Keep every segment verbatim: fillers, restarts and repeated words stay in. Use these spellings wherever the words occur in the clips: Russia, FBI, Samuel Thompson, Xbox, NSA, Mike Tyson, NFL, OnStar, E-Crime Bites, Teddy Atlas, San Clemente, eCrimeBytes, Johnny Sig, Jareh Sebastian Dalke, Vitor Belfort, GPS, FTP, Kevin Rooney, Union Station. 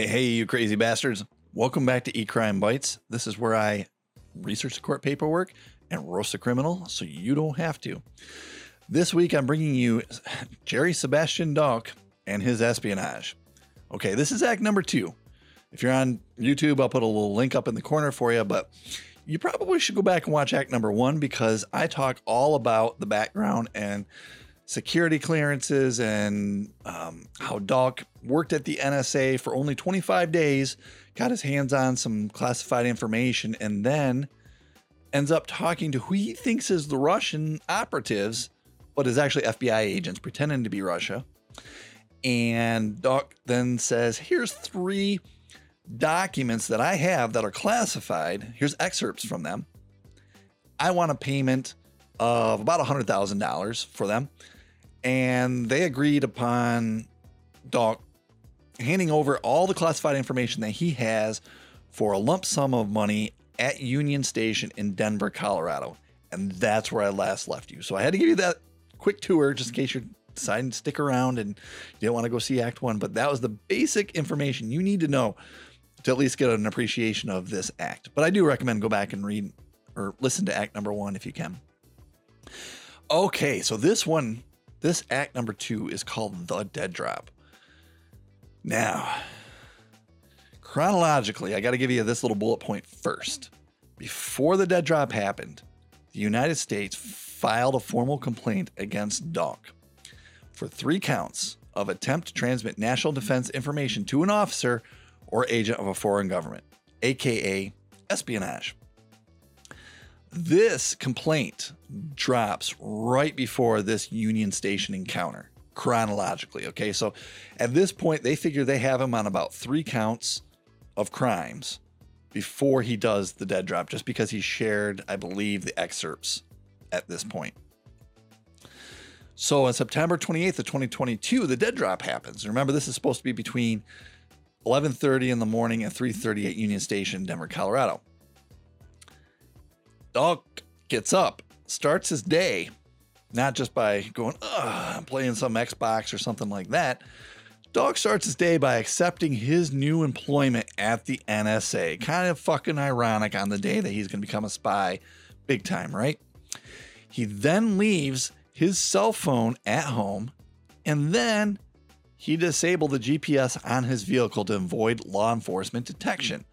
Hey, hey, you crazy bastards. Welcome back to E-Crime Bites. This is where I research the court paperwork and roast a criminal so you don't have to. This week, I'm bringing you Jareh Sebastian Dalke and his espionage. Okay, this is act number two. If you're on YouTube, I'll put a little link up in the corner for you, but you probably should go back and watch act number one because I talk all about the background and security clearances and um, how Dalke worked at the N S A for only twenty-five days, got his hands on some classified information, and then ends up talking to who he thinks is the Russian operatives, but is actually F B I agents pretending to be Russia. And Dalke then says, here's three documents that I have that are classified. Here's excerpts from them. I want a payment of about one hundred thousand dollars for them. And they agreed upon Dalke handing over all the classified information that he has for a lump sum of money at Union Station in Denver, Colorado. And that's where I last left you. So I had to give you that quick tour just in case you're deciding to stick around and you didn't want to go see Act One. But that was the basic information you need to know to at least get an appreciation of this act. But I do recommend go back and read or listen to Act Number One if you can. Okay, so this one, this act number two is called The Dead Drop. Now, chronologically, I got to give you this little bullet point first. Before the dead drop happened, the United States filed a formal complaint against Dalke for three counts of attempt to transmit national defense information to an officer or agent of a foreign government, A K A espionage. This complaint drops right before this Union Station encounter chronologically. Okay, so at this point, they figure they have him on about three counts of crimes before he does the dead drop, just because he shared, I believe, the excerpts at this point. So on September twenty-eighth of twenty twenty-two, the dead drop happens. Remember, this is supposed to be between eleven thirty in the morning and three thirty at Union Station, Denver, Colorado. Dalke gets up, starts his day, not just by going, ugh, I'm playing some Xbox or something like that. Dalke starts his day by accepting his new employment at the N S A. Kind of fucking ironic on the day that he's going to become a spy big time, right? He then leaves his cell phone at home, and then he disabled the G P S on his vehicle to avoid law enforcement detection.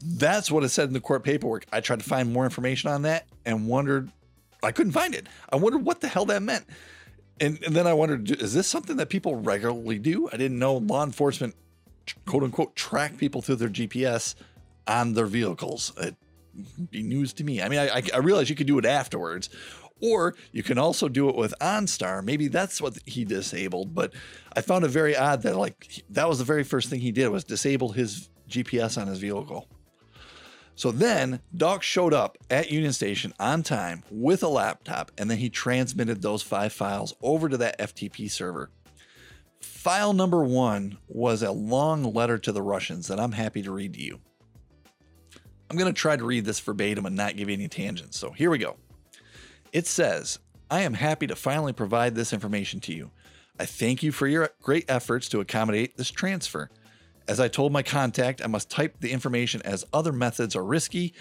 That's what it said in the court paperwork. I tried to find more information on that and wondered, I couldn't find it. I wondered what the hell that meant. And, and then I wondered, is this something that people regularly do? I didn't know law enforcement, quote unquote, track people through their G P S on their vehicles. It'd be news to me. I mean, I, I realized you could do it afterwards, or you can also do it with OnStar. Maybe that's what he disabled, but I found it very odd that like, that was the very first thing he did was disable his G P S on his vehicle. So then Dalke showed up at Union Station on time with a laptop, and then he transmitted those five files over to that F T P server. File number one was a long letter to the Russians that I'm happy to read to you. I'm going to try to read this verbatim and not give you any tangents. So here we go. It says, I am happy to finally provide this information to you. I thank you for your great efforts to accommodate this transfer. As I told my contact, I must type the information as other methods are risky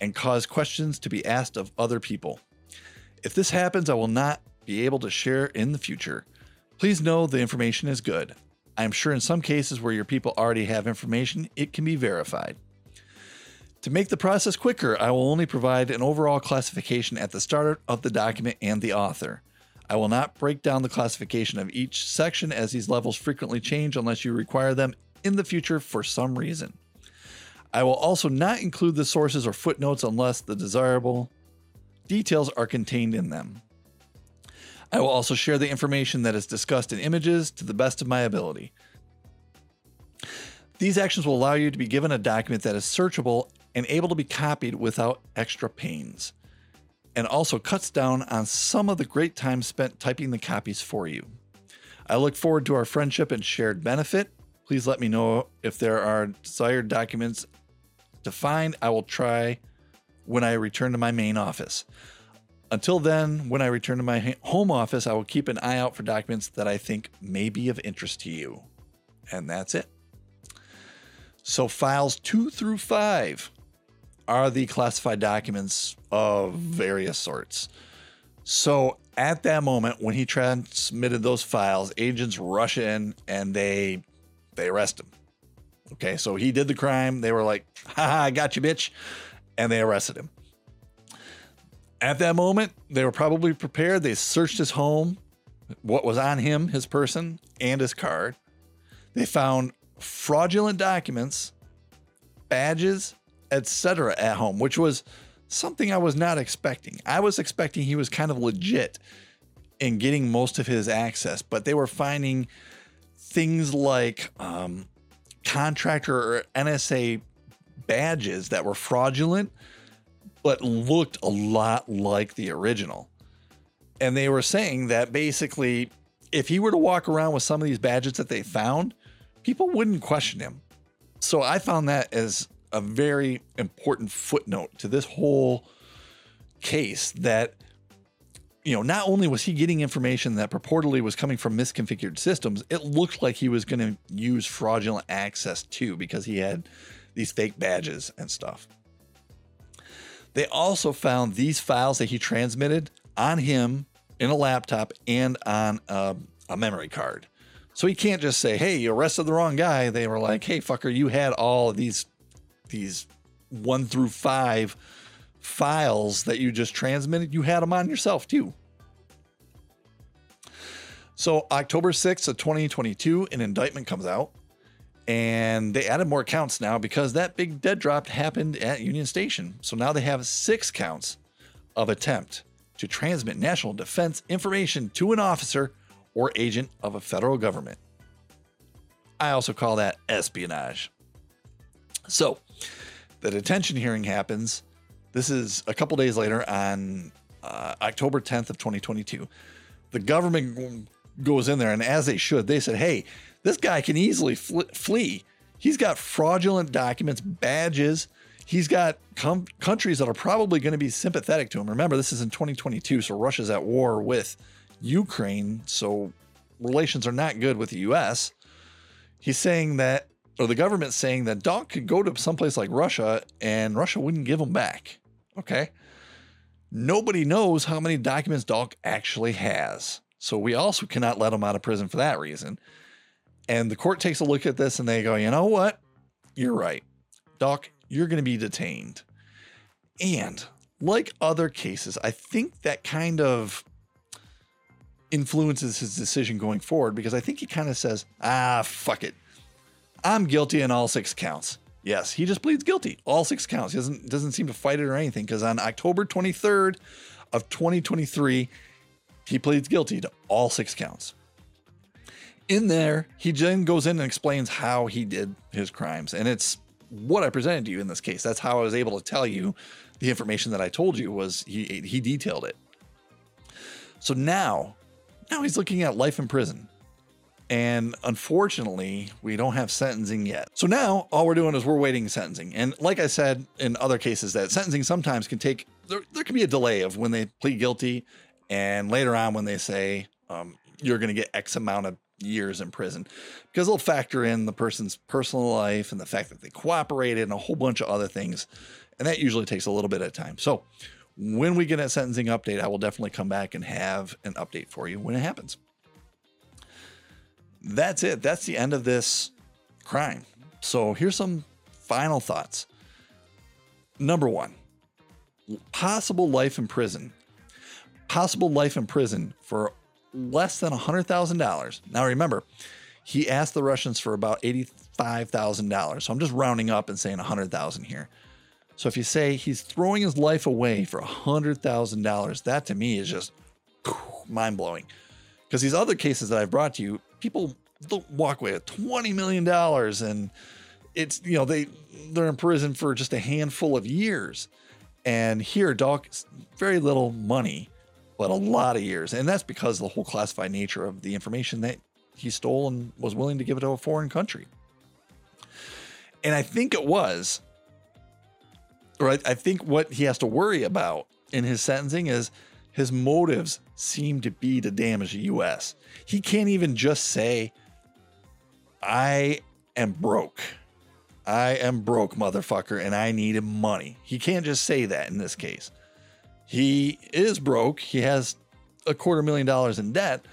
and cause questions to be asked of other people. If this happens, I will not be able to share in the future. Please know the information is good. I am sure in some cases where your people already have information, it can be verified. To make the process quicker, I will only provide an overall classification at the start of the document and the author. I will not break down the classification of each section as these levels frequently change unless you require them in the future for some reason. I will also not include the sources or footnotes unless the desirable details are contained in them. I will also share the information that is discussed in images to the best of my ability. These actions will allow you to be given a document that is searchable and able to be copied without extra pains, and also cuts down on some of the great time spent typing the copies for you. I look forward to our friendship and shared benefit. Please let me know if there are desired documents to find. I will try when I return to my main office. Until then, when I return to my home office, I will keep an eye out for documents that I think may be of interest to you. And that's it. So files two through five are the classified documents of various sorts. So at that moment, when he transmitted those files, agents rush in and they they arrest him. Okay, so he did the crime. They were like, haha, I got you, bitch. And they arrested him. At that moment, they were probably prepared. They searched his home, what was on him, his person, and his card. They found fraudulent documents, badges, et cetera at home, which was something I was not expecting. I was expecting he was kind of legit in getting most of his access, but they were finding things like um, contractor or N S A badges that were fraudulent, but looked a lot like the original. And they were saying that basically, if he were to walk around with some of these badges that they found, people wouldn't question him. So I found that as a very important footnote to this whole case, that, you know, not only was he getting information that purportedly was coming from misconfigured systems, it looked like he was going to use fraudulent access too, because he had these fake badges and stuff. They also found these files that he transmitted on him in a laptop and on a, a memory card. So he can't just say, hey, you arrested the wrong guy. They were like, hey, fucker, you had all of these, these one through five files that you just transmitted. You had them on yourself too. So October sixth of twenty twenty-two, an indictment comes out, and they added more counts now because that big dead drop happened at Union Station. So now they have six counts of attempt to transmit national defense information to an officer or agent of a federal government. I also call that espionage. So the detention hearing happens. This is a couple days later on uh, October tenth of twenty twenty-two. The government goes in there, and as they should, they said, hey, this guy can easily fl- flee. He's got fraudulent documents, badges. He's got com- countries that are probably going to be sympathetic to him. Remember, this is in twenty twenty-two, so Russia's at war with Ukraine, so relations are not good with the U S. He's saying that, or the government's saying that Dalke could go to someplace like Russia and Russia wouldn't give him back. Okay. Nobody knows how many documents Dalke actually has. So we also cannot let him out of prison for that reason. And the court takes a look at this and they go, you know what? You're right. Dalke, you're going to be detained. And like other cases, I think that kind of influences his decision going forward, because I think he kind of says, ah, fuck it. I'm guilty in all six counts. Yes, he just pleads guilty. All six counts. He doesn't, doesn't seem to fight it or anything, because on October twenty-third of twenty twenty-three, he pleads guilty to all six counts. In there, he then goes in and explains how he did his crimes. And it's what I presented to you in this case. That's how I was able to tell you the information that I told you was he, he detailed it. So now, now he's looking at life in prison. And unfortunately, we don't have sentencing yet. So now all we're doing is we're waiting sentencing. And like I said, in other cases, that sentencing sometimes can take, there, there can be a delay of when they plead guilty. And later on when they say, um, you're going to get X amount of years in prison, because they'll factor in the person's personal life and the fact that they cooperated and a whole bunch of other things. And that usually takes a little bit of time. So when we get a sentencing update, I will definitely come back and have an update for you when it happens. That's it. That's the end of this crime. So here's some final thoughts. Number one, possible life in prison. Possible life in prison for less than one hundred thousand dollars. Now remember, he asked the Russians for about eighty-five thousand dollars. So I'm just rounding up and saying one hundred thousand dollars here. So if you say he's throwing his life away for one hundred thousand dollars, that to me is just mind-blowing. Because these other cases that I've brought to you, people walk away with twenty million dollars and it's, you know, they, they're in prison for just a handful of years. And here, Dalke, very little money, but a lot of years. And that's because of the whole classified nature of the information that he stole and was willing to give it to a foreign country. And I think it was, or I, I think what he has to worry about in his sentencing is his motives seem to be to damage the U S. He can't even just say, I am broke. I am broke, motherfucker, and I need money. He can't just say that in this case. He is broke. He has a quarter million dollars in debt.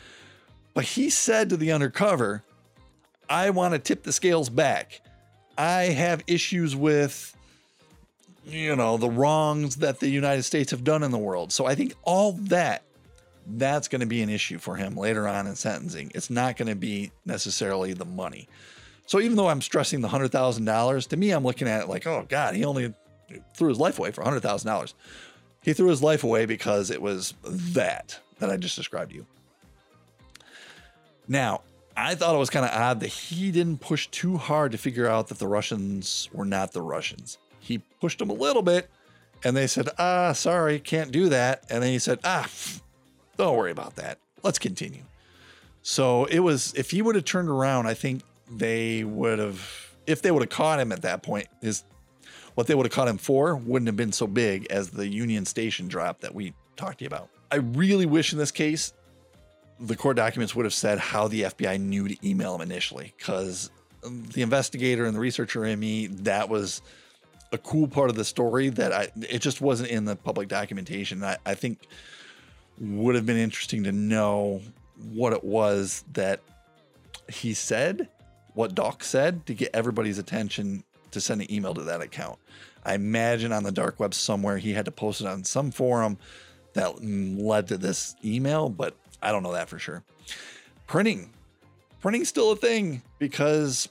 But he said to the undercover, I want to tip the scales back. I have issues with, you know, the wrongs that the United States have done in the world. So I think all that, that's going to be an issue for him later on in sentencing. It's not going to be necessarily the money. So even though I'm stressing the one hundred thousand dollars, to me, I'm looking at it like, oh God, he only threw his life away for one hundred thousand dollars. He threw his life away because it was that that I just described to you. Now, I thought it was kind of odd that he didn't push too hard to figure out that the Russians were not the Russians. He pushed them a little bit and they said, ah, sorry, can't do that. And then he said, ah, don't worry about that. Let's continue. So it was, if he would have turned around, I think they would have, if they would have caught him at that point, is what they would have caught him for wouldn't have been so big as the Union Station drop that we talked to you about. I really wish in this case, the court documents would have said how the F B I knew to email him initially, because the investigator and the researcher in me, that was a cool part of the story that I, it just wasn't in the public documentation. I, I think would have been interesting to know what it was that he said, what Doc said to get everybody's attention to send an email to that account. I imagine on the dark web somewhere, he had to post it on some forum that led to this email, but I don't know that for sure. Printing. Printing's still a thing because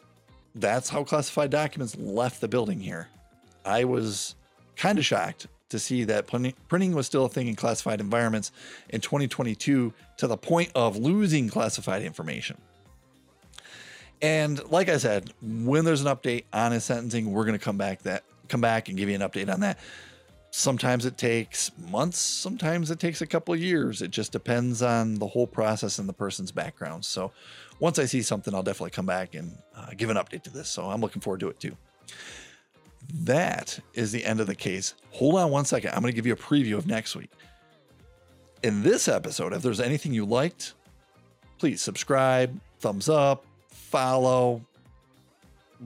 that's how classified documents left the building here. I was kind of shocked to see that printing was still a thing in classified environments in twenty twenty-two to the point of losing classified information. And like I said, when there's an update on his sentencing, we're going to come back that come back and give you an update on that. Sometimes it takes months. Sometimes it takes a couple of years. It just depends on the whole process and the person's background. So once I see something, I'll definitely come back and uh, give an update to this. So I'm looking forward to it too. That is the end of the case. Hold on one second. I'm going to give you a preview of next week. In this episode, if there's anything you liked, please subscribe, thumbs up, follow,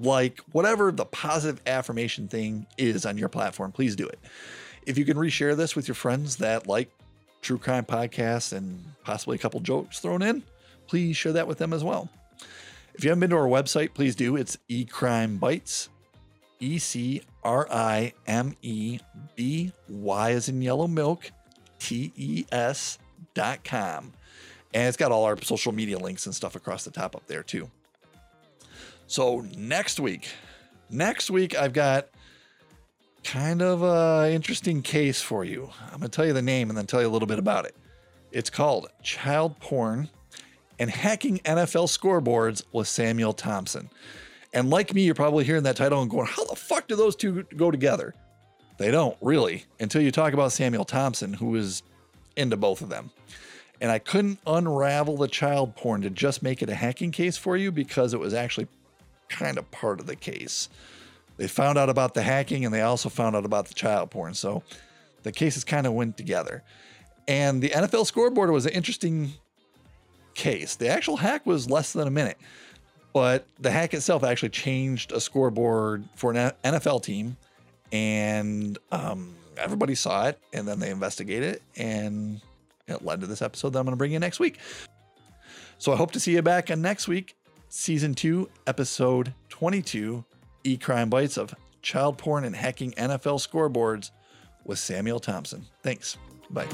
like, whatever the positive affirmation thing is on your platform, please do it. If you can reshare this with your friends that like true crime podcasts and possibly a couple jokes thrown in, please share that with them as well. If you haven't been to our website, please do. It's E-Crime Bites, E C R I M E B Y as in yellow milk, T E S dot com. And it's got all our social media links and stuff across the top up there too. So next week, next week, I've got kind of an interesting case for you. I'm going to tell you the name and then tell you a little bit about it. It's called Child Porn and Hacking N F L Scoreboards with Samuel Thompson. And like me, you're probably hearing that title and going, how the fuck do those two go together? They don't really, until you talk about Samuel Thompson, who is into both of them. And I couldn't unravel the child porn to just make it a hacking case for you because it was actually kind of part of the case. They found out about the hacking and they also found out about the child porn. So the cases kind of went together. And the N F L scoreboard was an interesting case. The actual hack was less than a minute, but the hack itself actually changed a scoreboard for an N F L team. And um, everybody saw it and then they investigated it. And it led to this episode that I'm going to bring you next week. So I hope to see you back on next week. Season two, episode twenty-two, E-Crime Bites of Child Porn and Hacking N F L Scoreboards with Samuel Thompson. Thanks. Bye.